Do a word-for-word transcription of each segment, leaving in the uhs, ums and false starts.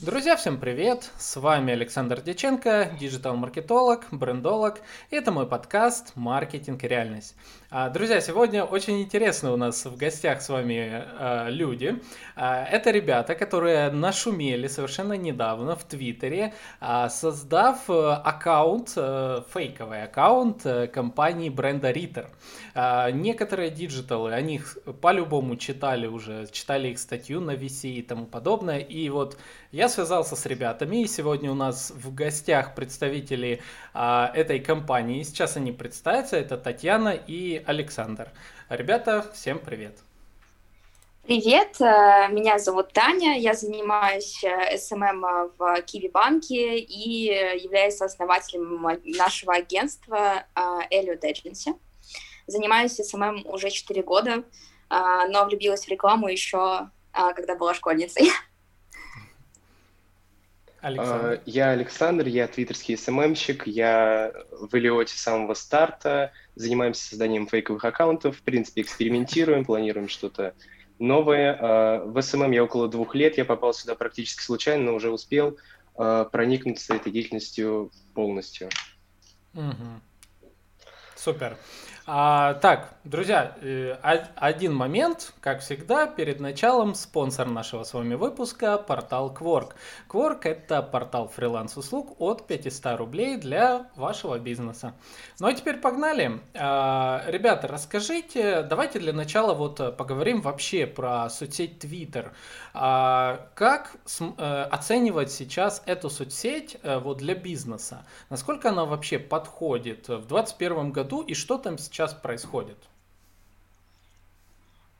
Друзья, всем привет! С вами Александр Дьяченко, диджитал-маркетолог, брендолог. И это мой подкаст «Маркетинг и реальность». Друзья, сегодня очень интересно у нас в гостях с вами э, люди. Это ребята, которые нашумели совершенно недавно в Твиттере, создав аккаунт, фейковый аккаунт компании бренда Ritter. Некоторые диджиталы, они их по-любому читали уже, читали их статью на ви си и тому подобное. И вот я связался с ребятами, и сегодня у нас в гостях представители а, этой компании. Сейчас они представятся, это Татьяна и Александр. Ребята, всем привет! Привет, меня зовут Таня, я занимаюсь эс эм эм в Киви-банке и являюсь основателем нашего агентства Elliot Agency. Занимаюсь эс эм эм уже четыре года, но влюбилась в рекламу еще, когда была школьницей. Александр. Я Александр, я твиттерский эс эм эм-щик, я в Elliot с самого старта, занимаемся созданием фейковых аккаунтов, в принципе, экспериментируем, планируем что-то новое. В эс эм эм я около двух лет, я попал сюда практически случайно, но уже успел проникнуться этой деятельностью полностью. Угу. Супер. А, так, друзья, один момент, как всегда, перед началом спонсор нашего с вами выпуска – портал Kwork. Kwork – это портал фриланс-услуг от пятьсот рублей для вашего бизнеса. Ну а теперь погнали. А, ребята, расскажите, давайте для начала вот поговорим вообще про соцсеть Twitter. А, как с, а, оценивать сейчас эту соцсеть а, вот для бизнеса? Насколько она вообще подходит в двадцать первом году и что там сейчас? сейчас происходит?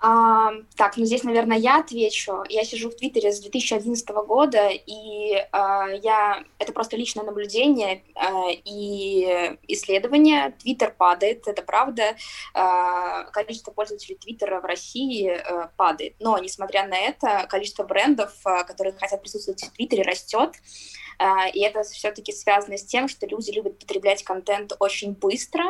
А, так, ну здесь, наверное, я отвечу. Я сижу в Твиттере с две тысячи одиннадцатого года, и а, я... это просто личное наблюдение а, и исследование. Твиттер падает, это правда. А, количество пользователей Твиттера в России а, падает. Но, несмотря на это, количество брендов, а, которые хотят присутствовать в Твиттере, растет. И это все-таки связано с тем, что люди любят потреблять контент очень быстро,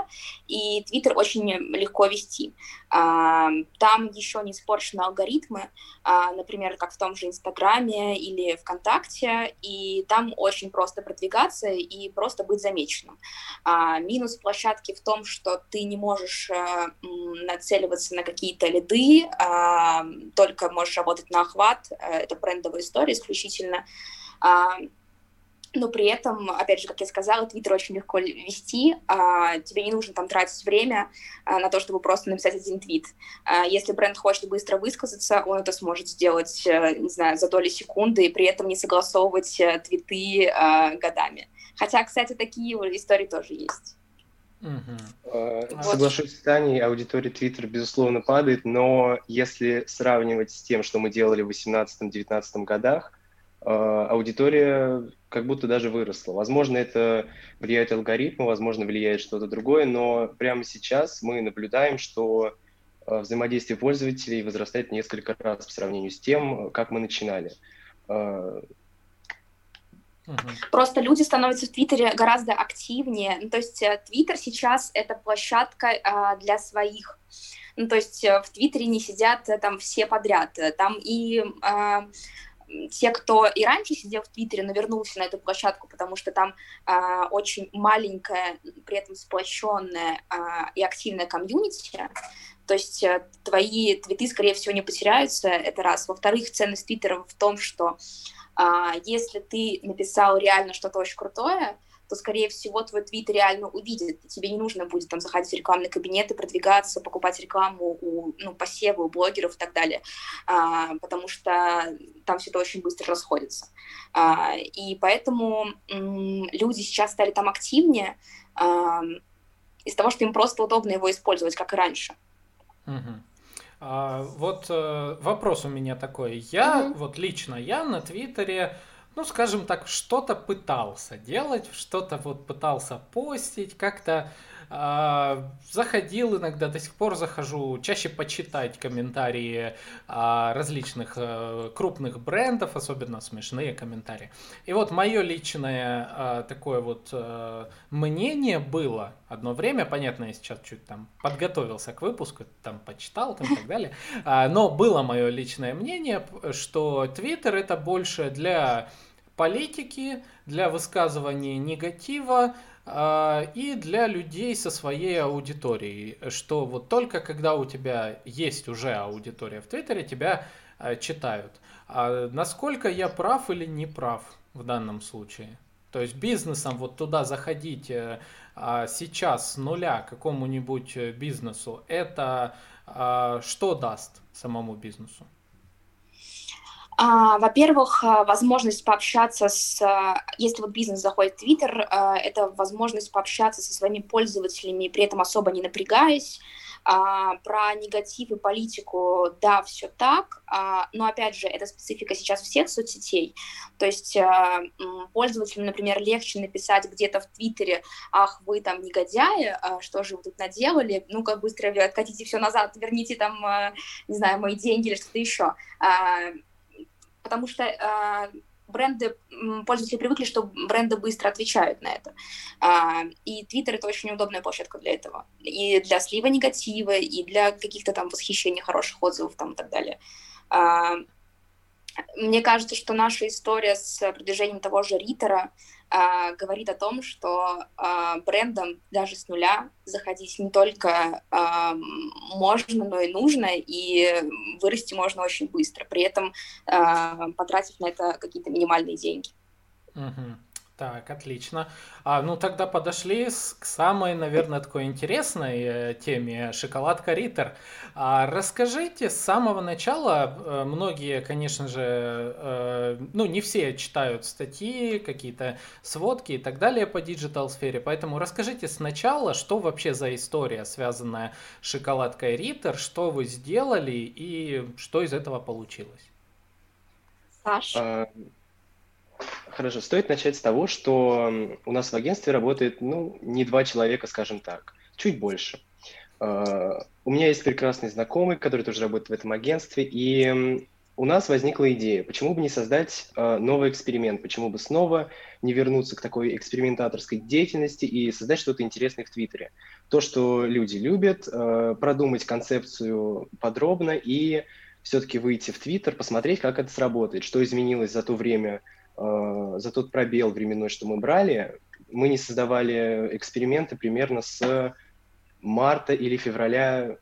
и Twitter очень легко вести. Там еще не испорчены алгоритмы, например, как в том же Инстаграме или ВКонтакте, и там очень просто продвигаться и просто быть замеченным. Минус площадки в том, что ты не можешь нацеливаться на какие-то лиды, только можешь работать на охват, это брендовая история исключительно. Но при этом, опять же, как я сказала, Twitter очень легко вести, а, тебе не нужно там тратить время а, на то, чтобы просто написать один твит. А, если бренд хочет быстро высказаться, он это сможет сделать, а, не знаю, за доли секунды, и при этом не согласовывать а, твиты а, годами. Хотя, кстати, такие истории тоже есть. Mm-hmm. Соглашусь с Таней, аудитория Twitter, безусловно, падает, но если сравнивать с тем, что мы делали в восемнадцатом-девятнадцатом годах, аудитория как будто даже выросла. Возможно, это влияет алгоритмы, возможно, влияет что-то другое, но прямо сейчас мы наблюдаем, что взаимодействие пользователей возрастает несколько раз по сравнению с тем, как мы начинали. Просто люди становятся в Твиттере гораздо активнее. Ну, то есть Твиттер сейчас — это площадка а, для своих. Ну, то есть в Твиттере не сидят там все подряд. Там и... А, Те, кто и раньше сидел в Твиттере, но вернулся на эту площадку, потому что там э, очень маленькая, при этом сплоченная э, и активная комьюнити, то есть э, твои твиты, скорее всего, не потеряются, это раз. Во-вторых, ценность Твиттера в том, что э, если ты написал реально что-то очень крутое, то, скорее всего, твой твит реально увидит. Тебе не нужно будет там заходить в рекламный кабинет и продвигаться, покупать рекламу у, ну, посевы, у блогеров и так далее, а, потому что там все это очень быстро расходится. А, и поэтому м- люди сейчас стали там активнее а, из-за того, что им просто удобно его использовать, как и раньше. Mm-hmm. А, вот э, вопрос у меня такой. Я, mm-hmm. вот лично я на Твиттере, ну, скажем так, что-то пытался делать, что-то вот пытался постить, как-то э, заходил иногда, до сих пор захожу, чаще почитать комментарии э, различных э, крупных брендов, особенно смешные комментарии. И вот мое личное э, такое вот э, мнение было одно время, понятно, я сейчас чуть там подготовился к выпуску, там почитал там, и так далее, э, но было мое личное мнение, что Twitter — это больше для... политики, для высказывания негатива э, и для людей со своей аудиторией. Что вот только когда у тебя есть уже аудитория в Твиттере, тебя э, читают. А насколько я прав или не прав в данном случае? То есть бизнесом вот туда заходить э, сейчас с нуля какому-нибудь бизнесу, это э, что даст самому бизнесу? Во-первых, возможность пообщаться с... Если вот бизнес заходит в Twitter, это возможность пообщаться со своими пользователями, при этом особо не напрягаясь. Про негатив и политику, да, все так, но, опять же, это специфика сейчас всех соцсетей. То есть пользователям, например, легче написать где-то в Твиттере: «Ах, вы там негодяи, что же вы тут наделали? Ну-ка, быстро откатите все назад, верните там, не знаю, мои деньги или что-то еще». Потому что э, бренды, пользователи привыкли, что бренды быстро отвечают на это. Э, и Twitter — это очень удобная площадка для этого. И для слива негатива, и для каких-то там восхищений, хороших отзывов там, и так далее. Э, мне кажется, что наша история с продвижением того же Риттера э, говорит о том, что э, брендам даже с нуля заходить не только э, можно, но и нужно, и вырасти можно очень быстро, при этом э, потратив на это какие-то минимальные деньги. Угу. Так, отлично. А, ну тогда подошли с, к самой, наверное, такой интересной теме — шоколадка Риттер. А, расскажите с самого начала, многие, конечно же, э, ну не все читают статьи, какие-то сводки и так далее по диджитал-сфере, поэтому расскажите сначала, что вообще за история, связанная с шоколадкой Риттер, что вы сделали и что из этого получилось. Саша. Хорошо, стоит начать с того, что у нас в агентстве работает, ну, не два человека, скажем так, чуть больше. У меня есть прекрасный знакомый, который тоже работает в этом агентстве, и у нас возникла идея, почему бы не создать новый эксперимент, почему бы снова не вернуться к такой экспериментаторской деятельности и создать что-то интересное в Твиттере. То, что люди любят, продумать концепцию подробно и все-таки выйти в Твиттер, посмотреть, как это сработает, что изменилось за то время, за тот пробел временной, что мы брали. Мы не создавали эксперименты примерно с марта или февраля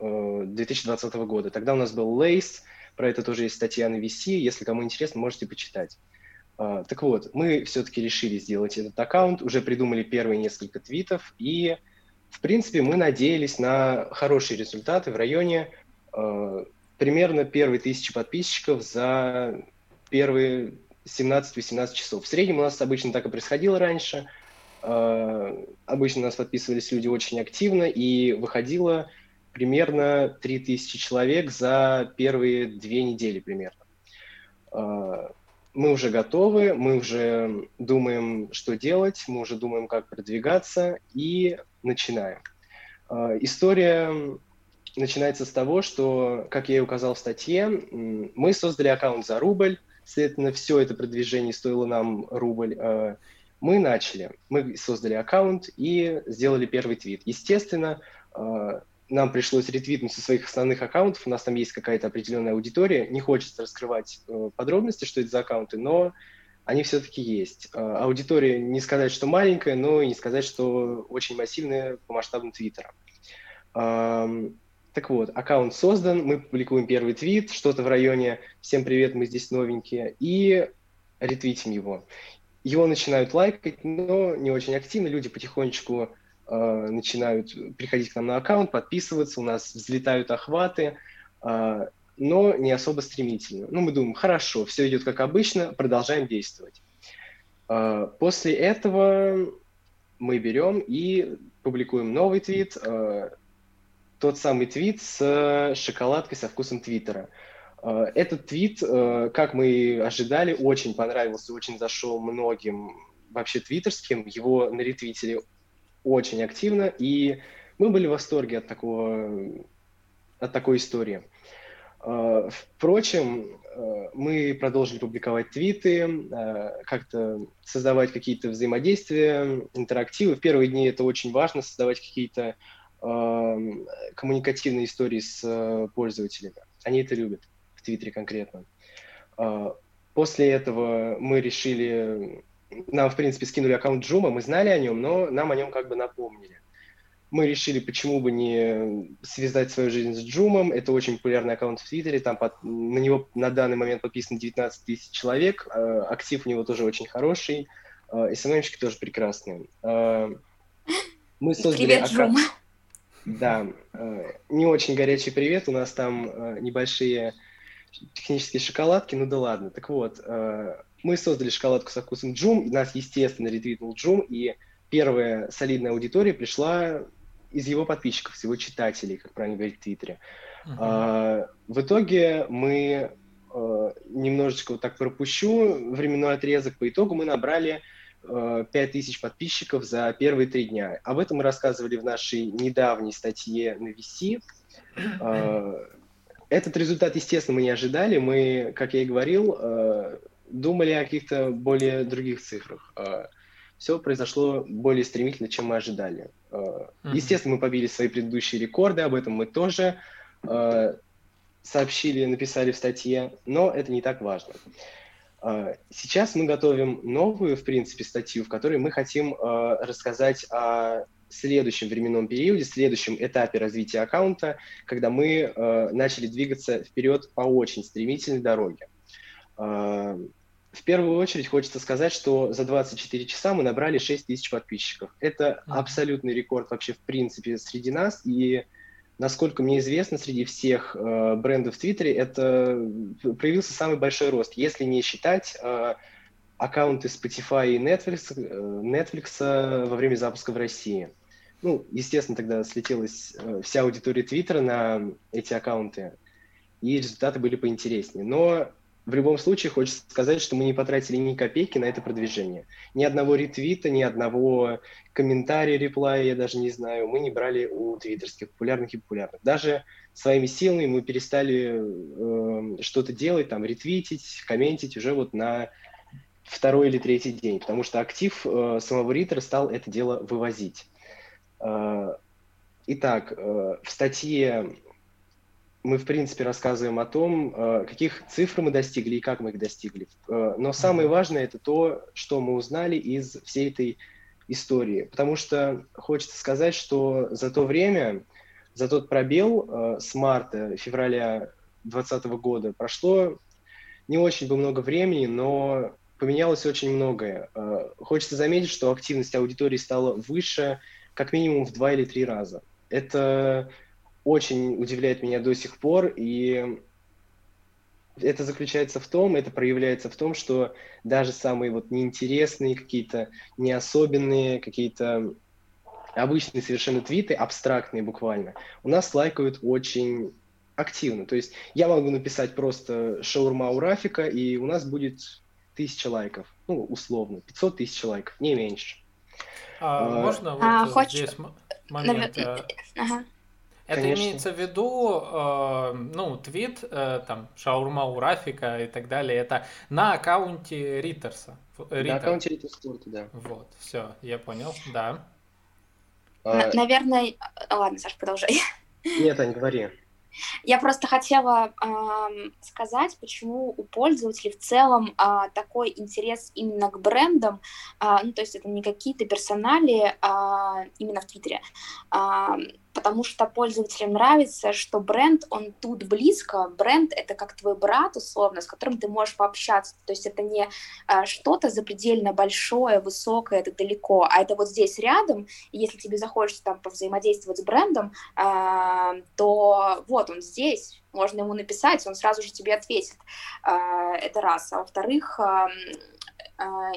две тысячи двадцатого года. Тогда у нас был Lays, про это тоже есть статья на ви си, если кому интересно, можете почитать. Так вот, мы все-таки решили сделать этот аккаунт, уже придумали первые несколько твитов, и, в принципе, мы надеялись на хорошие результаты в районе примерно первой тысячи подписчиков за первые семнадцать-восемнадцать часов. В среднем у нас обычно так и происходило раньше. Обычно у нас подписывались люди очень активно, и выходило примерно три тысячи человек за первые две недели примерно. Мы уже готовы, мы уже думаем, что делать, мы уже думаем, как продвигаться, и начинаем. История начинается с того, что, как я и указал в статье, мы создали аккаунт за рубль. Следовательно, все это продвижение стоило нам рубль. Мы начали, мы создали аккаунт и сделали первый твит. Естественно, нам пришлось ретвитнуть со своих основных аккаунтов, у нас там есть какая-то определенная аудитория, не хочется раскрывать подробности, что это за аккаунты, но они все-таки есть. Аудитория не сказать, что маленькая, но и не сказать, что очень массивная по масштабам Твиттера. Так вот, аккаунт создан, мы публикуем первый твит, что-то в районе «Всем привет, мы здесь новенькие», и ретвитим его. Его начинают лайкать, но не очень активно, люди потихонечку э, начинают приходить к нам на аккаунт, подписываться, у нас взлетают охваты, э, но не особо стремительно. Ну, мы думаем, хорошо, все идет как обычно, продолжаем действовать. Э, после этого мы берем и публикуем новый твит, э, тот самый твит с шоколадкой со вкусом Твиттера. Этот твит, как мы ожидали, очень понравился, очень зашел многим вообще твиттерским. Его наретвитили очень активно, и мы были в восторге от такого, от такой истории. Впрочем, мы продолжили публиковать твиты, как-то создавать какие-то взаимодействия, интерактивы. В первые дни это очень важно, создавать какие-то коммуникативные истории с пользователями. Они это любят, в Твиттере конкретно. После этого мы решили... Нам, в принципе, скинули аккаунт Джума, мы знали о нем, но нам о нем как бы напомнили. Мы решили, почему бы не связать свою жизнь с Джумом. Это очень популярный аккаунт в Твиттере, там под... на него на данный момент подписано девятнадцать тысяч человек, актив у него тоже очень хороший, и СММщики тоже прекрасные. Мы создали привет, аккаунт... Джума! Да, не очень горячий привет, у нас там небольшие технические шоколадки, ну да ладно. Так вот, мы создали шоколадку со вкусом Джум, нас, естественно, ретвитнул Джум, и первая солидная аудитория пришла из его подписчиков, из его читателей, как правильно говорить в Твиттере. Uh-huh. А, в итоге мы а, немножечко вот так пропущу временной отрезок. По итогу мы набрали а, пять тысяч подписчиков за первые три дня. Об этом мы рассказывали в нашей недавней статье на ви си. А, этот результат, естественно, мы не ожидали. Мы, как я и говорил, а, думали о каких-то более других цифрах. Все произошло более стремительно, чем мы ожидали. Mm-hmm. Естественно, мы побили свои предыдущие рекорды, об этом мы тоже э, сообщили, написали в статье, но это не так важно. Э, сейчас мы готовим новую, в принципе, статью, в которой мы хотим э, рассказать о следующем временном периоде, следующем этапе развития аккаунта, когда мы э, начали двигаться вперед по очень стремительной дороге. Э, В первую очередь хочется сказать, что за двадцать четыре часа мы набрали шесть тысяч подписчиков. Это mm-hmm. абсолютный рекорд вообще в принципе среди нас. И, насколько мне известно, среди всех э, брендов в Твиттере это проявился самый большой рост. Если не считать э, аккаунты Spotify и Netflix, э, Netflix во время запуска в России. Ну, естественно, тогда слетелась э, вся аудитория Твиттера на эти аккаунты. И результаты были поинтереснее. Но... В любом случае, хочется сказать, что мы не потратили ни копейки на это продвижение. Ни одного ретвита, ни одного комментария, реплая, я даже не знаю, мы не брали у твиттерских популярных и популярных. Даже своими силами мы перестали э, что-то делать, там, ретвитить, комментить уже вот на второй или третий день, потому что актив э, самого Риттера стал это дело вывозить. Э, итак, э, в статье... Мы, в принципе, рассказываем о том, каких цифр мы достигли и как мы их достигли. Но самое важное – это то, что мы узнали из всей этой истории. Потому что хочется сказать, что за то время, за тот пробел с марта, февраля двадцатого года прошло не очень бы много времени, но поменялось очень многое. Хочется заметить, что активность аудитории стала выше как минимум в два или три раза. Это... очень удивляет меня до сих пор, и это заключается в том, это проявляется в том, что даже самые вот неинтересные, какие-то неособенные, какие-то обычные совершенно твиты, абстрактные буквально, у нас лайкают очень активно. То есть я могу написать просто «шаурма у Рафика», и у нас будет тысяча лайков, ну, условно, пятьсот тысяч лайков, не меньше. А, а, можно вот а, здесь хочешь... момент... Ага. Это конечно. Имеется в виду, э, ну, твит, э, там, шаурма у Рафика и так далее, это на аккаунте Риттерса. Риттер. На аккаунте Ritter Sport, да. Вот, все, я понял, да. А... Наверное, ладно, Саш, продолжай. Нет, Ань, говори. Я просто хотела э, сказать, почему у пользователей в целом э, такой интерес именно к брендам, э, ну, то есть это не какие-то персонали э, именно в Твиттере, э, потому что пользователям нравится, что бренд, он тут близко, бренд — это как твой брат, условно, с которым ты можешь пообщаться, то есть это не э, что-то запредельно большое, высокое, это далеко, а это вот здесь рядом, и если тебе захочется там повзаимодействовать с брендом, э, то вот, он здесь, можно ему написать, он сразу же тебе ответит, это раз. А во-вторых,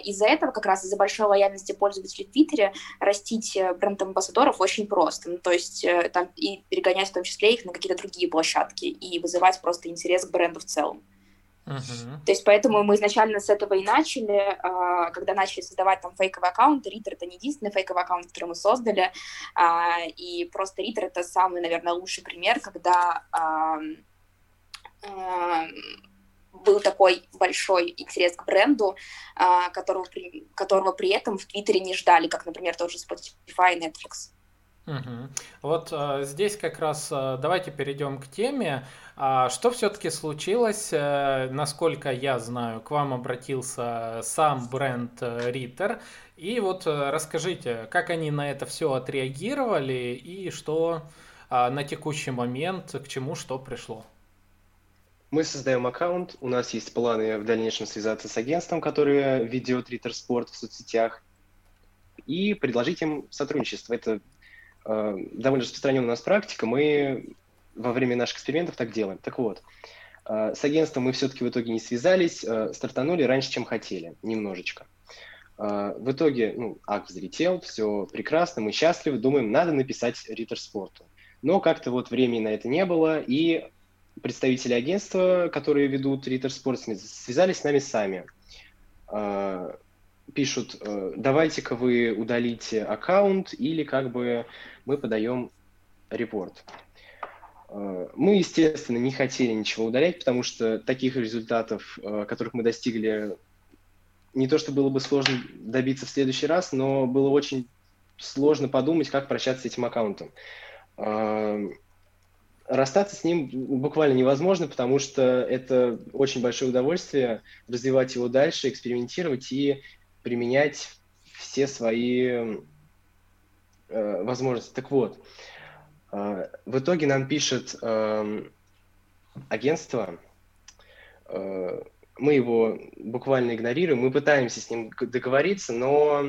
из-за этого, как раз из-за большой лояльности пользователей в Твиттере, растить бренд-амбассадоров очень просто, ну, то есть там и перегонять в том числе их на какие-то другие площадки и вызывать просто интерес к бренду в целом. Uh-huh. То есть поэтому мы изначально с этого и начали, когда начали создавать там фейковые аккаунты. Риттер — это не единственный фейковый аккаунт, который мы создали, и просто Риттер — это самый, наверное, лучший пример, когда был такой большой интерес к бренду, которого, которого при этом в Твиттере не ждали, как, например, тот же Spotify и Netflix. Угу. Вот а, здесь как раз а, давайте перейдем к теме. А, что все-таки случилось? А, насколько я знаю, к вам обратился сам бренд Ritter. И вот а, расскажите, как они на это все отреагировали и что а, на текущий момент, к чему что пришло? Мы создаем аккаунт, у нас есть планы в дальнейшем связаться с агентством, которое ведет Ritter Sport в соцсетях, и предложить им сотрудничество. Это э, довольно распространенная у нас практика, мы во время наших экспериментов так делаем. Так вот, э, с агентством мы все-таки в итоге не связались, э, стартанули раньше, чем хотели, немножечко. Э, в итоге, ну, акт взлетел, все прекрасно, мы счастливы, думаем, надо написать Ritter Sport. Но как-то вот времени на это не было, и... Представители агентства, которые ведут Ritter Sport, связались с нами сами. Пишут, давайте-ка вы удалите аккаунт, или как бы мы подаем репорт. Мы, естественно, не хотели ничего удалять, потому что таких результатов, которых мы достигли, не то что было бы сложно добиться в следующий раз, но было очень сложно подумать, как прощаться с этим аккаунтом. Расстаться с ним буквально невозможно, потому что это очень большое удовольствие развивать его дальше, экспериментировать и применять все свои э, возможности. Так вот, э, в итоге нам пишет э, агентство, э, мы его буквально игнорируем, мы пытаемся с ним договориться, но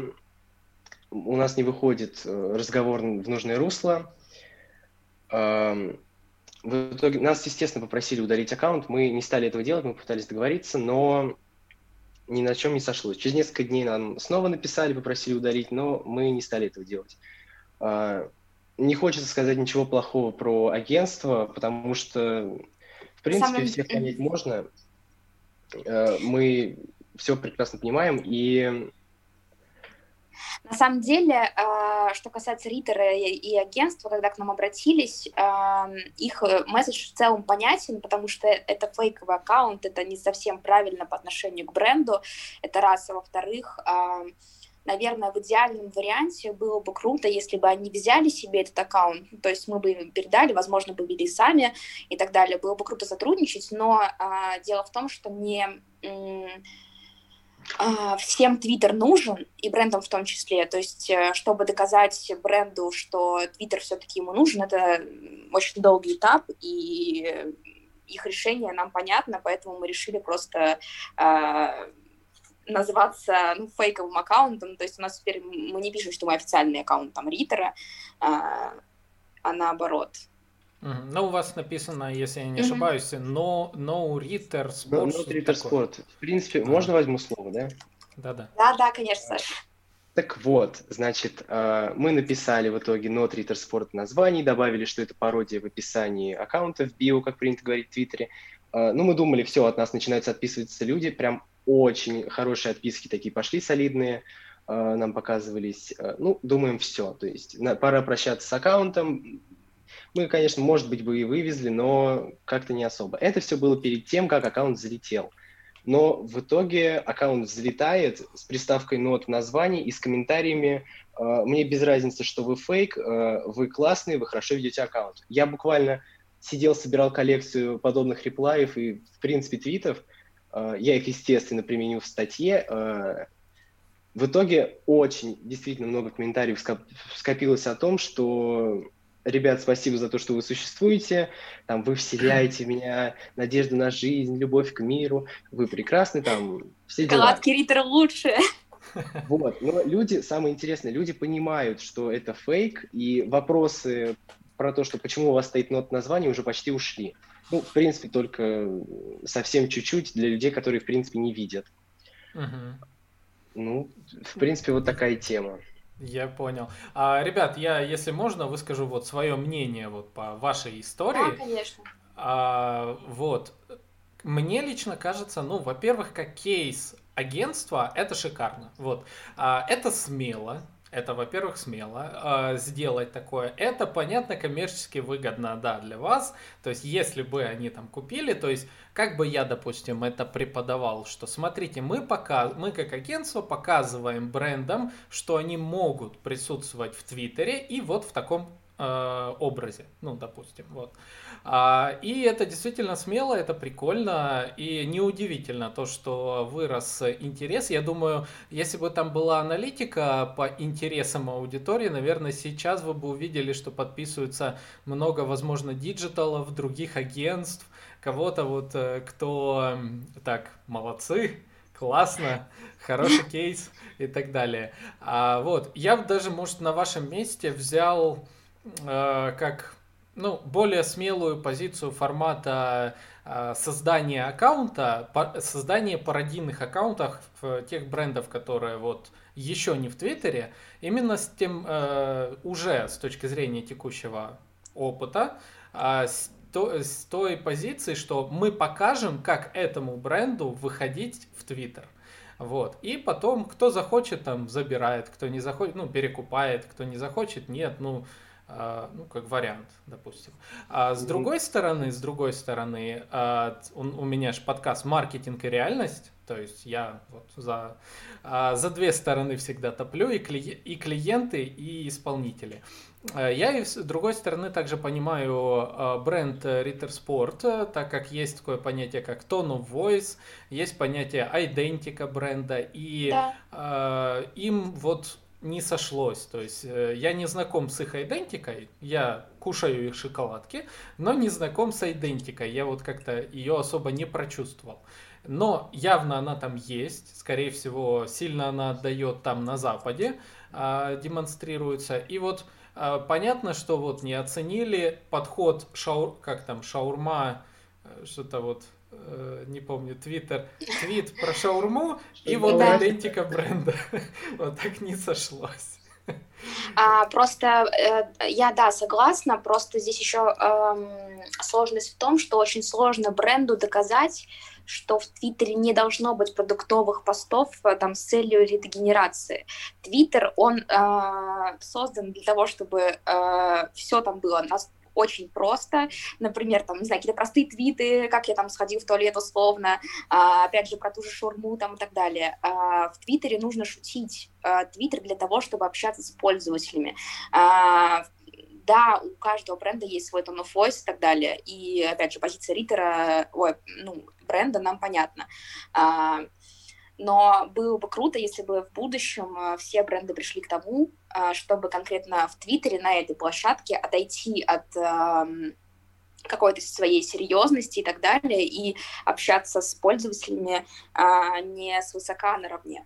у нас не выходит разговор в нужное русло. Э, В итоге нас, естественно, попросили удалить аккаунт, мы не стали этого делать, мы пытались договориться, но ни на чем не сошлось. Через несколько дней нам снова написали, попросили удалить, но мы не стали этого делать. Не хочется сказать ничего плохого про агентство, потому что, в принципе, Самый... всех понять можно. Мы все прекрасно понимаем и... На самом деле, что касается Риттера и агентства, когда к нам обратились, их месседж в целом понятен, потому что это фейковый аккаунт, это не совсем правильно по отношению к бренду, это раз, а во-вторых, наверное, в идеальном варианте было бы круто, если бы они взяли себе этот аккаунт, то есть мы бы им передали, возможно, бы вели сами и так далее, было бы круто сотрудничать, но дело в том, что не... Всем Твиттер нужен, и брендам в том числе. То есть, чтобы доказать бренду, что Твиттер все-таки ему нужен, это очень долгий этап, и их решение нам понятно, поэтому мы решили просто э, называться ну, фейковым аккаунтом. То есть у нас теперь мы не пишем, что мы официальный аккаунт там Риттера, э, а наоборот. Ну, у вас написано, если я не mm-hmm. ошибаюсь, no, no Ritter Sport. No, no Ritter Sport. В принципе, да. Можно возьму слово, да? Да-да. Да-да, конечно, Саша. Так вот, значит, мы написали в итоге no Ritter Sport название, добавили, что это пародия в описании аккаунта, в био, как принято говорить в Твиттере. Ну, мы думали, все, от нас начинаются отписываться люди, прям очень хорошие отписки такие пошли, солидные. Нам показывались, ну, думаем, все. То есть пора прощаться с аккаунтом. Мы, конечно, может быть, бы и вывезли, но как-то не особо. Это все было перед тем, как аккаунт взлетел. Но в итоге аккаунт взлетает с приставкой «not» в названии и с комментариями «Мне без разницы, что вы фейк, вы классные, вы хорошо ведете аккаунт». Я буквально сидел, собирал коллекцию подобных реплаев и, в принципе, твитов. Я их, естественно, применил в статье. В итоге очень действительно много комментариев скопилось о том, что... Ребят, спасибо за то, что вы существуете, там, вы вселяете в меня надежду на жизнь, любовь к миру, вы прекрасны, там, все дела. Кладки Риттера лучше. Вот, но люди, самое интересное, люди понимают, что это фейк, и вопросы про то, что почему у вас стоит нот название, уже почти ушли. Ну, в принципе, только совсем чуть-чуть для людей, которые, в принципе, не видят. Угу. Ну, в принципе, вот такая тема. Я понял. А, ребят, я, если можно, выскажу вот свое мнение вот по вашей истории. Да, конечно. А, вот. Мне лично кажется, ну, во-первых, как кейс агентства, это шикарно. Вот. А, это смело. Это, во-первых, смело э, сделать такое. Это, понятно, коммерчески выгодно, да, для вас. То есть, если бы они там купили, то есть, как бы я, допустим, это преподавал, что смотрите, мы, пока, мы как агентство показываем брендам, что они могут присутствовать в Твиттере и вот в таком э, образе, ну, допустим, вот. А, и это действительно смело, это прикольно и неудивительно то, что вырос интерес. Я думаю, если бы там была аналитика по интересам аудитории, наверное, сейчас вы бы увидели, что подписываются много, возможно, диджиталов, других агентств, кого-то вот, кто так, молодцы, классно, хороший кейс и так далее. А, вот, я бы даже, может, на вашем месте взял э, как... ну, более смелую позицию формата э, создания аккаунта, по, создания пародийных аккаунтов э, тех брендов, которые вот еще не в Твиттере, именно с тем, э, уже с точки зрения текущего опыта, э, с, то, с той позиции, что мы покажем, как этому бренду выходить в Твиттер. Вот. И потом, кто захочет, там, забирает, кто не захочет, ну, перекупает, кто не захочет, нет, ну, ну, как вариант, допустим. А с другой стороны, с другой стороны, у меня же подкаст «Маркетинг и реальность», то есть я вот за, за две стороны всегда топлю, и клиенты, и исполнители. Я и с другой стороны также понимаю бренд Ritter Sport, так как есть такое понятие, как tone of voice, есть понятие айдентика бренда, и да. им вот... не сошлось, то есть я не знаком с их айдентикой, я кушаю их шоколадки, но не знаком с айдентикой, я вот как-то ее особо не прочувствовал. Но явно она там есть, скорее всего, сильно она отдает там на Западе, э, демонстрируется. И вот э, понятно, что вот не оценили подход шаур, как там, шаурма, что-то вот, не помню, Твиттер, твит про шаурму и вот да. Идентика бренда. Вот так не сошлось. А, просто э, я, да, согласна, просто здесь еще э, сложность в том, что очень сложно бренду доказать, что в Твиттере не должно быть продуктовых постов там, с целью лидогенерации. Твиттер, он э, создан для того, чтобы э, все там было на очень просто, например, там, не знаю, какие-то простые твиты, как я там сходил в туалет условно, а, опять же, про ту же шаурму там и так далее. А, в Твиттере нужно шутить. А, Твиттер для того, чтобы общаться с пользователями. А, да, у каждого бренда есть свой tone of voice и так далее. И, опять же, позиция Риттера, ой, ну, бренда нам понятна. А, но было бы круто, если бы в будущем все бренды пришли к тому, чтобы конкретно в Твиттере на этой площадке отойти от э, какой-то своей серьезности и так далее, и общаться с пользователями э, не свысока, а наравне.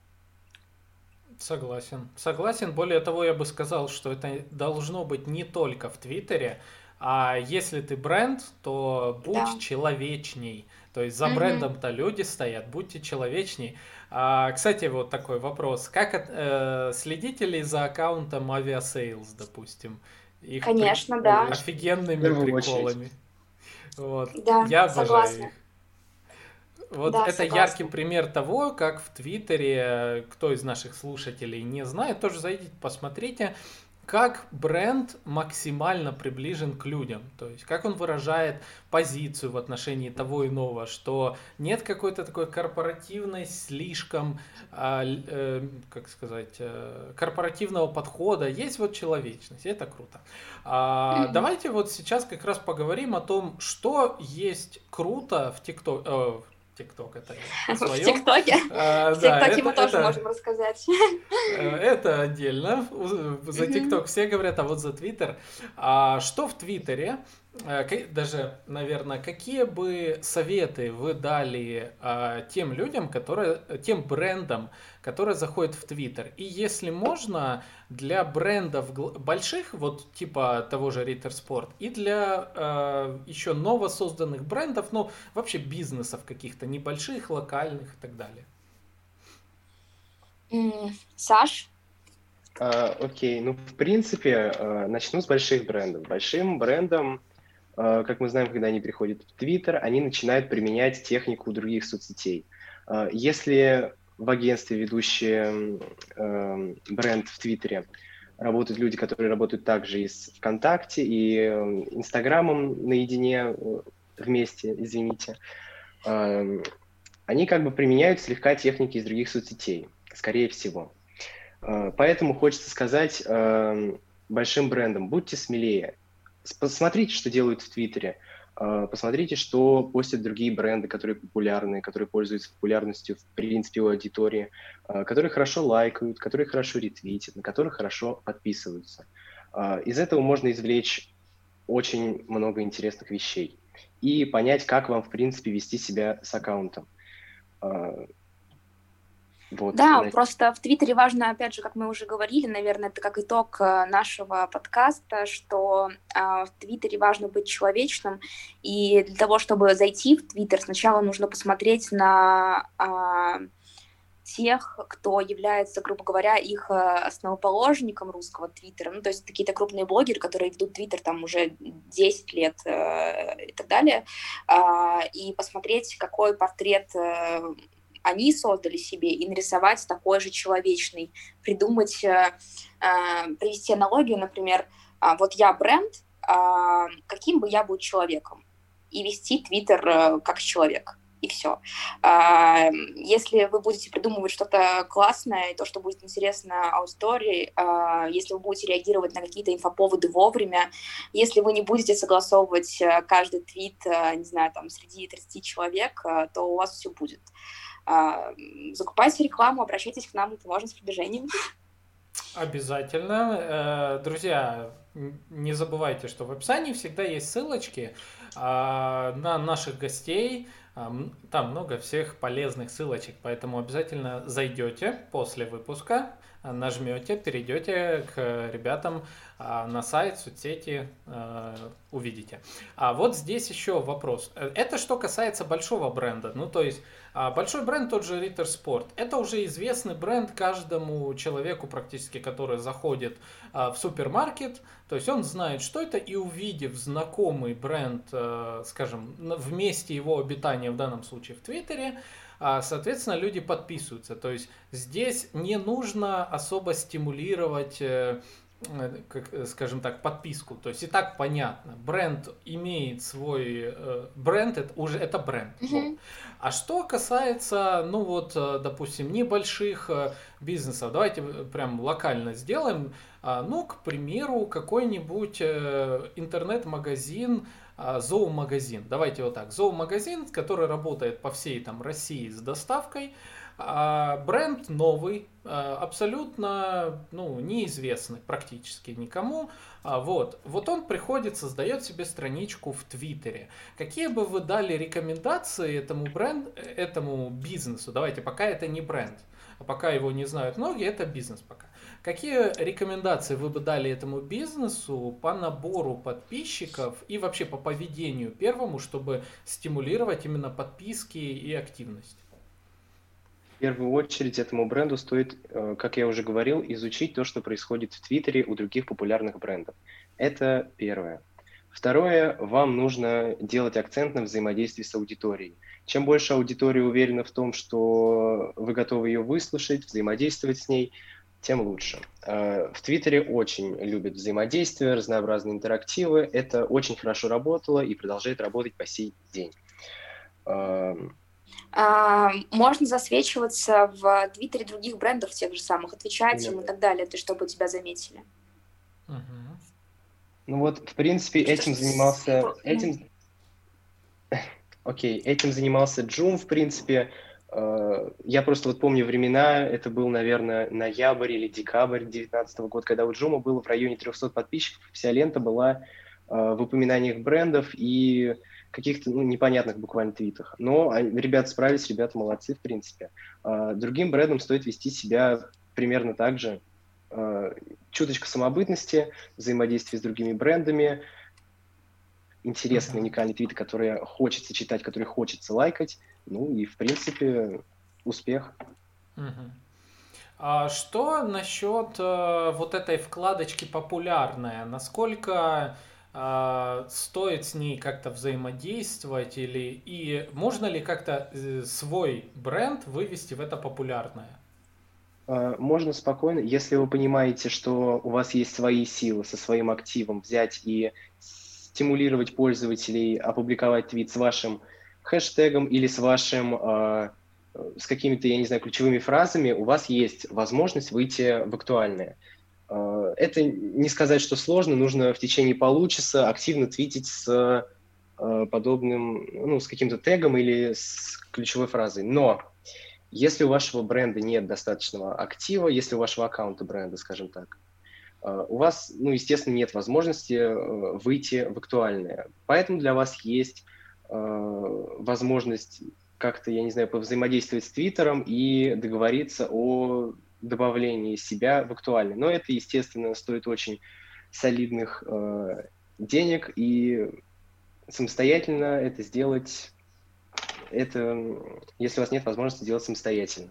Согласен. Согласен. Более того, я бы сказал, что это должно быть не только в Твиттере, а если ты бренд, то будь да. человечней. То есть за mm-hmm. брендом-то люди стоят, будьте человечней. А, кстати, вот такой вопрос. Как от, э, следите ли за аккаунтом Aviasales, допустим? Их Конечно, при... да. офигенными ну, приколами. Вот. Да, я обожаю согласна. Их. Вот да, это согласна. Яркий пример того, как в Твиттере, кто из наших слушателей не знает, тоже зайдите, посмотрите, как бренд максимально приближен к людям, то есть как он выражает позицию в отношении того иного, что нет какой-то такой корпоративной слишком, э, э, как сказать, э, корпоративного подхода, есть вот человечность, это круто. А, mm-hmm. Давайте вот сейчас как раз поговорим о том, что есть круто в TikTok. ТикТок это в ТикТоке. А, в ТикТоке да, мы это, тоже это, можем рассказать. Это отдельно. За ТикТок mm-hmm. все говорят, а вот за Твиттер. А что в Твиттере? Даже, наверное, какие бы советы вы дали а, тем людям, которые, тем брендам, которые заходят в Твиттер? И если можно, для брендов больших, вот типа того же Ritter Sport, и для а, еще новосозданных брендов, ну, вообще бизнесов каких-то небольших, локальных и так далее. Mm, Саш? А, окей, ну, в принципе, начну с больших брендов. Большим брендом, как мы знаем, когда они приходят в Twitter, они начинают применять технику других соцсетей. Если в агентстве, ведущие э, бренд в Твиттере. Работают люди, которые работают также и с ВКонтакте, и Инстаграмом наедине вместе, извините. Э, они как бы применяют слегка техники из других соцсетей, скорее всего. Э, поэтому хочется сказать э, большим брендам, будьте смелее. Посмотрите, что делают в Твиттере. Посмотрите, что постят другие бренды, которые популярны, которые пользуются популярностью в принципе у аудитории, которые хорошо лайкают, которые хорошо ретвитят, на которых хорошо подписываются. Из этого можно извлечь очень много интересных вещей и понять, как вам в принципе вести себя с аккаунтом. Вот, да, значит. Просто в Твиттере важно, опять же, как мы уже говорили, наверное, это как итог нашего подкаста, что э, в Твиттере важно быть человечным, и для того, чтобы зайти в Твиттер, сначала нужно посмотреть на э, тех, кто является, грубо говоря, их основоположником русского Твиттера, ну, то есть какие-то крупные блогеры, которые ведут Твиттер там уже десять лет э, и так далее, э, и посмотреть, какой портрет... Э, они создали себе, и нарисовать такой же человечный, придумать, э, привести аналогию, например, вот я бренд, э, каким бы я был человеком, и вести Твиттер как человек, и все. Э, если вы будете придумывать что-то классное, то, что будет интересно аудитории, э, если вы будете реагировать на какие-то инфоповоды вовремя, если вы не будете согласовывать каждый твит, не знаю, там, среди тридцати человек, то у вас все будет. Закупайте рекламу, обращайтесь к нам, мы поможем с продвижением. Обязательно. Друзья, не забывайте, что в описании всегда есть ссылочки на наших гостей. Там много всех полезных ссылочек, поэтому обязательно зайдете после выпуска, нажмете, перейдете к ребятам на сайт, соцсети, увидите. А вот здесь еще вопрос. Это что касается большого бренда. Ну, то есть, большой бренд, тот же Ritter Sport, это уже известный бренд каждому человеку практически, который заходит в супермаркет. То есть, он знает, что это, и увидев знакомый бренд, скажем, в месте его обитания, в данном случае в Твиттере, соответственно, люди подписываются. То есть здесь не нужно особо стимулировать, скажем так, подписку. То есть и так понятно. Бренд имеет свой бренд, это уже это бренд. Mm-hmm. А что касается, ну вот, допустим, небольших бизнесов, давайте прям локально сделаем. Ну, к примеру, какой-нибудь интернет-магазин, зоомагазин, давайте вот так, зоомагазин, который работает по всей там России с доставкой, бренд новый, абсолютно, ну, неизвестный практически никому, вот, вот он приходит, создает себе страничку в Твиттере. Какие бы вы дали рекомендации этому бренду, этому бизнесу, давайте, пока это не бренд, пока его не знают многие, это бизнес пока. Какие рекомендации вы бы дали этому бизнесу по набору подписчиков и вообще по поведению первому, чтобы стимулировать именно подписки и активность? В первую очередь этому бренду стоит, как я уже говорил, изучить то, что происходит в Твиттере у других популярных брендов. Это первое. Второе, вам нужно делать акцент на взаимодействии с аудиторией. Чем больше аудитория уверена в том, что вы готовы ее выслушать, взаимодействовать с ней, тем лучше. В Твиттере очень любят взаимодействие, разнообразные интерактивы. Это очень хорошо работало и продолжает работать по сей день. А, можно засвечиваться в Твиттере других брендов, тех же самых, отвечать им и так далее, то, чтобы тебя заметили. Угу. Ну вот, в принципе, что этим занимался... С... Этим... Окей, okay. Этим занимался Joom, в принципе. Я просто вот помню времена, это был, наверное, ноябрь или декабрь две тысячи девятнадцатого года, когда у Джума было в районе триста подписчиков, вся лента была в упоминаниях брендов и каких-то, ну, непонятных буквально твитах. Но ребята справились, ребята молодцы, в принципе. Другим брендам стоит вести себя примерно так же. Чуточка самобытности, взаимодействие с другими брендами, интересные, уникальные твиты, которые хочется читать, которые хочется лайкать. Ну и, в принципе, успех. Угу. А что насчет э, вот этой вкладочки «Популярная»? Насколько А стоит с ней как-то взаимодействовать или и можно ли как-то свой бренд вывести в это популярное? Можно спокойно, если вы понимаете, что у вас есть свои силы со своим активом, взять и стимулировать пользователей, опубликовать твит с вашим хэштегом или с вашим, с какими-то, я не знаю, ключевыми фразами, у вас есть возможность выйти в актуальное. Это не сказать, что сложно, нужно в течение получаса активно твитить с подобным, ну, с каким-то тегом или с ключевой фразой. Но если у вашего бренда нет достаточного актива, если у вашего аккаунта бренда, скажем так, у вас, ну, естественно, нет возможности выйти в актуальное. Поэтому для вас есть возможность как-то, я не знаю, повзаимодействовать с Твиттером и договориться о добавлении себя в актуальный. Но это, естественно, стоит очень солидных э, денег, и самостоятельно это сделать, это, если у вас нет возможности делать самостоятельно.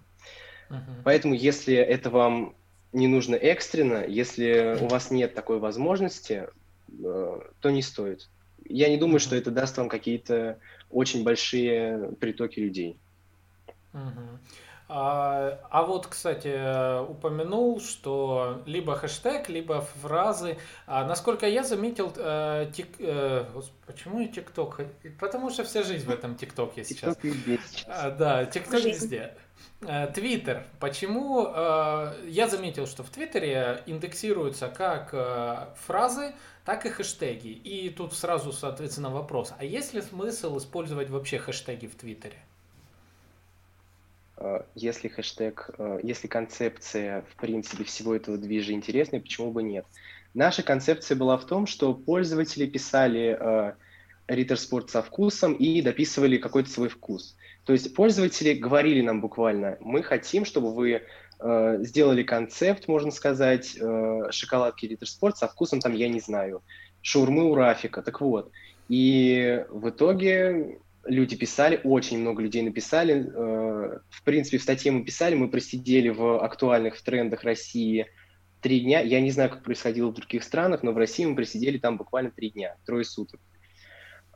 Uh-huh. Поэтому, если это вам не нужно экстренно, если у вас нет такой возможности, э, то не стоит. Я не думаю, uh-huh. что это даст вам какие-то очень большие притоки людей. Uh-huh. А, а вот, кстати, упомянул, что либо хэштег, либо фразы. А, насколько я заметил, а, тик, а, почему я ТикТок? Потому что вся жизнь в этом ТикТоке сейчас. А, да, ТикТок везде. Твиттер. Почему? А, я заметил, что в Твиттере индексируются как а, фразы, так и хэштеги. И тут сразу, соответственно, вопрос. А есть ли смысл использовать вообще хэштеги в Твиттере? Если хэштег, если концепция, в принципе, всего этого движа интересная, почему бы нет? Наша концепция была в том, что пользователи писали Ritter Sport со вкусом и дописывали какой-то свой вкус. То есть пользователи говорили нам буквально, мы хотим, чтобы вы сделали концепт, можно сказать, шоколадки Ritter Sport со вкусом, там, я не знаю, шаурмы у Рафика, так вот. И в итоге... Люди писали, очень много людей написали. В принципе, в статье мы писали, мы просидели в актуальных в трендах России три дня. Я не знаю, как происходило в других странах, но в России мы просидели там буквально три дня, трое суток.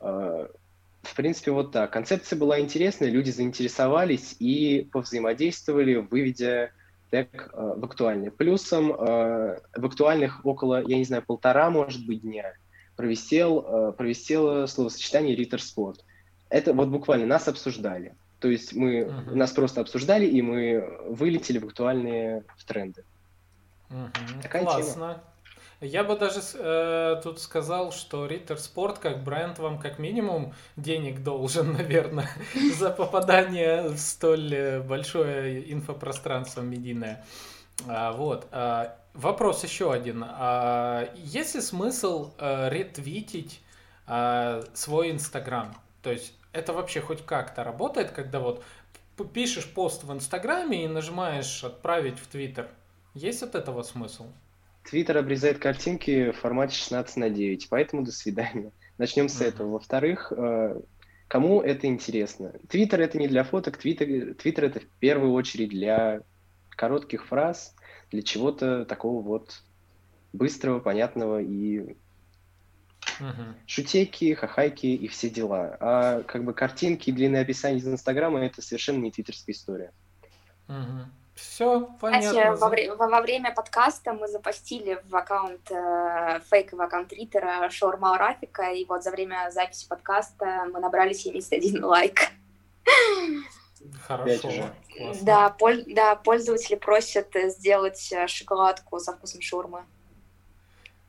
В принципе, вот так. Концепция была интересная, люди заинтересовались и повзаимодействовали, выведя тег в актуальный. Плюсом в актуальных около, я не знаю, полтора, может быть, дня провисел, провисело словосочетание «Ritter Sport». Это вот буквально нас обсуждали. То есть мы uh-huh. нас просто обсуждали, и мы вылетели в актуальные в тренды. Uh-huh. Такая классно. Тема. Я бы даже э, тут сказал, что Ritter Sport как бренд вам как минимум денег должен, наверное, за попадание в столь большое инфопространство медийное. А, вот. А, вопрос еще один. А, есть ли смысл а, ретвитить а, свой Инстаграм? То есть это вообще хоть как-то работает, когда вот пишешь пост в Инстаграме и нажимаешь «Отправить в Твиттер». Есть от этого смысл? Твиттер обрезает картинки в формате шестнадцать на девять, поэтому до свидания. Начнем с uh-huh. этого. Во-вторых, кому это интересно? Твиттер — это не для фоток, Твиттер, Твиттер — это в первую очередь для коротких фраз, для чего-то такого вот быстрого, понятного и... Uh-huh. Шутейки, хахайки и все дела. А как бы картинки и длинные описания из Инстаграма — это совершенно не твиттерская история. Uh-huh. Все понятно. Знаете, во, вре- во время подкаста мы запостили в аккаунт, э, фейковый аккаунт Твиттера шаурма Рафика, и вот за время записи подкаста мы набрали семьдесят один лайк. Хорошо. Да, пол- да, пользователи просят сделать шоколадку со вкусом шаурмы.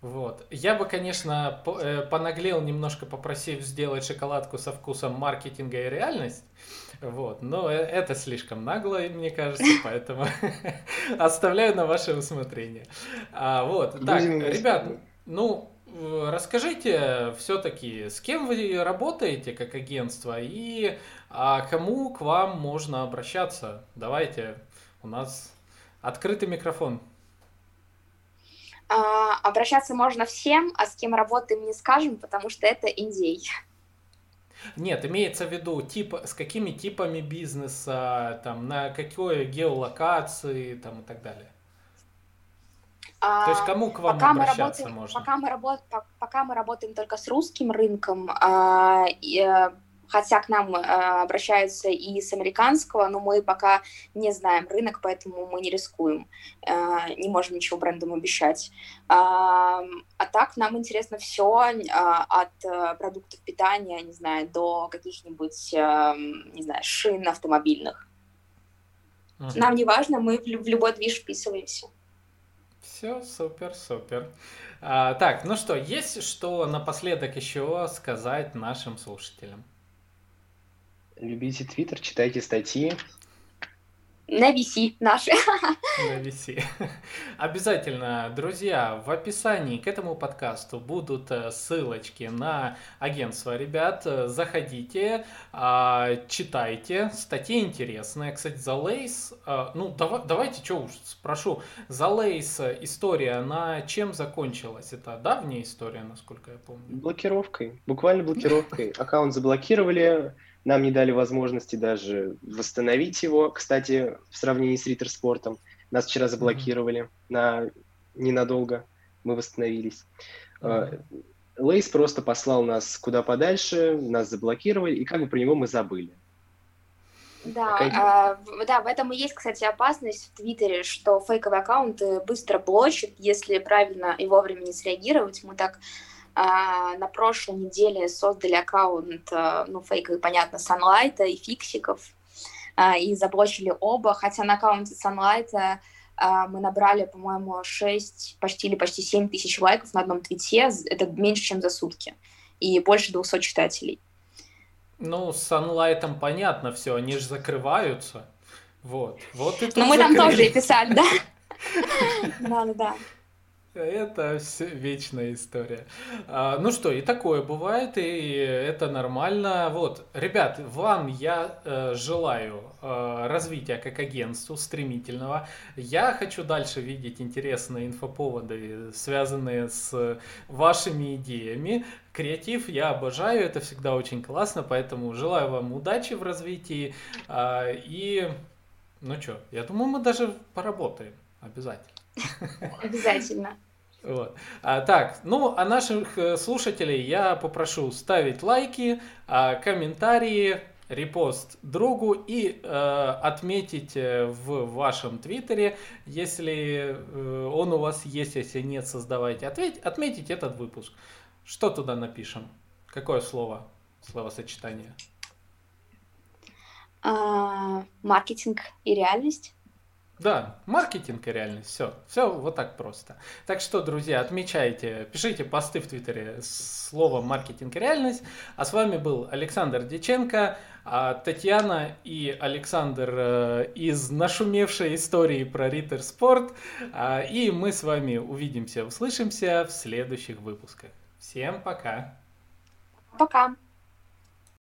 Вот. Я бы, конечно, понаглел немножко, попросив сделать шоколадку со вкусом маркетинга и реальность, вот. Но это слишком нагло, мне кажется, поэтому оставляю на ваше усмотрение. А, вот. Так, ребят, ну, расскажите все-таки, с кем вы работаете как агентство и а, кому к вам можно обращаться? Давайте, у нас открытый микрофон. Обращаться можно всем, а с кем работаем, не скажем, потому что это эн ди эй. Нет, имеется в виду, тип, с какими типами бизнеса, там, на какой геолокации там, и так далее. То есть кому к вам пока обращаться мы работаем, можно? Пока мы, работ, пока мы работаем только с русским рынком, хотя к нам обращаются и с американского, но мы пока не знаем рынок, поэтому мы не рискуем, не можем ничего брендам обещать. А так нам интересно все от продуктов питания, не знаю, до каких-нибудь, не знаю, шин автомобильных. Угу. Нам не важно, мы в любой движ вписываемся. Все, супер, супер. А, так, ну что, есть что напоследок еще сказать нашим слушателям? Любите Twitter, читайте статьи. На ви си наши. На ви си. Обязательно, друзья, в описании к этому подкасту будут ссылочки на агентство. Ребят, заходите, читайте. Статьи интересные. Кстати, за Lays, ну, дав- давайте, что уж спрошу. За Lays история на чем закончилась? Это давняя история, насколько я помню. Блокировкой. Буквально блокировкой. Аккаунт заблокировали. Нам не дали возможности даже восстановить его. Кстати, в сравнении с Ritter Sport, нас вчера заблокировали mm-hmm. на ненадолго. Мы восстановились. Mm-hmm. Lace просто послал нас куда подальше, нас заблокировали, и как бы про него мы забыли. Да, э, да, в этом и есть, кстати, опасность в Твиттере, что фейковые аккаунты быстро блочат, если правильно и вовремя не среагировать. Мы так... На прошлой неделе создали аккаунт, ну, фейковый, понятно, Sunlight и фиксиков, и заблочили оба, хотя на аккаунте Sunlight мы набрали, по-моему, шесть, почти или почти семь тысяч лайков на одном твите, это меньше, чем за сутки, и больше двухсот читателей. Ну, с Sunlight'ом понятно все, они же закрываются, вот. вот и Но мы закрыли. Там тоже и писали, да? Да-да-да. Это все вечная история. А, ну что, и такое бывает, и это нормально. Вот, ребят, вам я э, желаю э, развития как агентству стремительного. Я хочу дальше видеть интересные инфоповоды, связанные с вашими идеями. Креатив я обожаю, это всегда очень классно, поэтому желаю вам удачи в развитии. Э, и, ну что, я думаю, мы даже поработаем обязательно. Обязательно. Вот. А, так, ну, а наших слушателей я попрошу ставить лайки, а, комментарии, репост другу и а, отметить в вашем твиттере, если он у вас есть, если нет, создавайте. Ответь, отметить этот выпуск. Что туда напишем? Какое слово? Словосочетание? А, маркетинг и реальность. Да, маркетинг и реальность, все, все вот так просто. Так что, друзья, отмечайте, пишите посты в Твиттере с словом маркетинг и реальность. А с вами был Александр Дьяченко, Татьяна и Александр из нашумевшей истории про Ritter Sport. И мы с вами увидимся, услышимся в следующих выпусках. Всем пока! Пока!